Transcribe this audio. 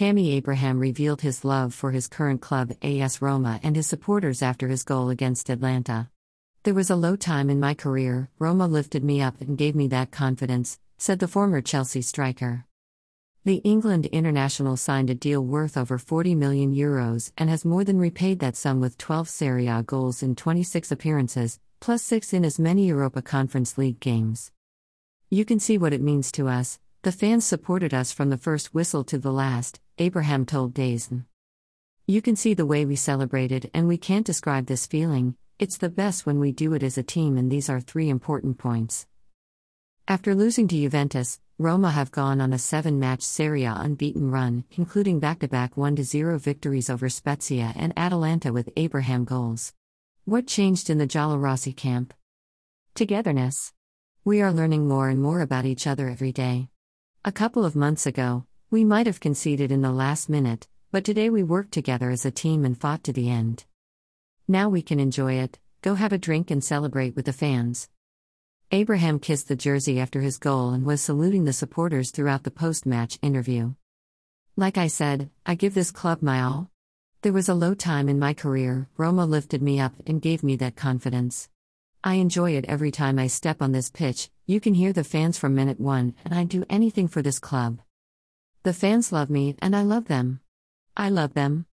Tammy Abraham revealed his love for his current club AS Roma and his supporters after his goal against Atlanta. "There was a low time in my career, Roma lifted me up and gave me that confidence," said the former Chelsea striker. The England international signed a deal worth over €40 million and has more than repaid that sum with 12 Serie A goals in 26 appearances, plus 6 in as many Europa Conference League games. "You can see what it means to us. The fans supported us from the first whistle to the last," Abraham told Dazn. "You can see the way we celebrated and we can't describe this feeling. It's the best when we do it as a team, and these are 3 important points." After losing to Juventus, Roma have gone on a 7-match Serie A unbeaten run, including back-to-back 1-0 victories over Spezia and Atalanta with Abraham goals. What changed in the Giallorossi camp? Togetherness. "We are learning more and more about each other every day. A couple of months ago, we might have conceded in the last minute, but today we worked together as a team and fought to the end. Now we can enjoy it, go have a drink and celebrate with the fans." Abraham kissed the jersey after his goal and was saluting the supporters throughout the post-match interview. "Like I said, I give this club my all. There was a low time in my career, Roma lifted me up and gave me that confidence. I enjoy it every time I step on this pitch, you can hear the fans from minute one, and I'd do anything for this club. The fans love me and I love them. I love them."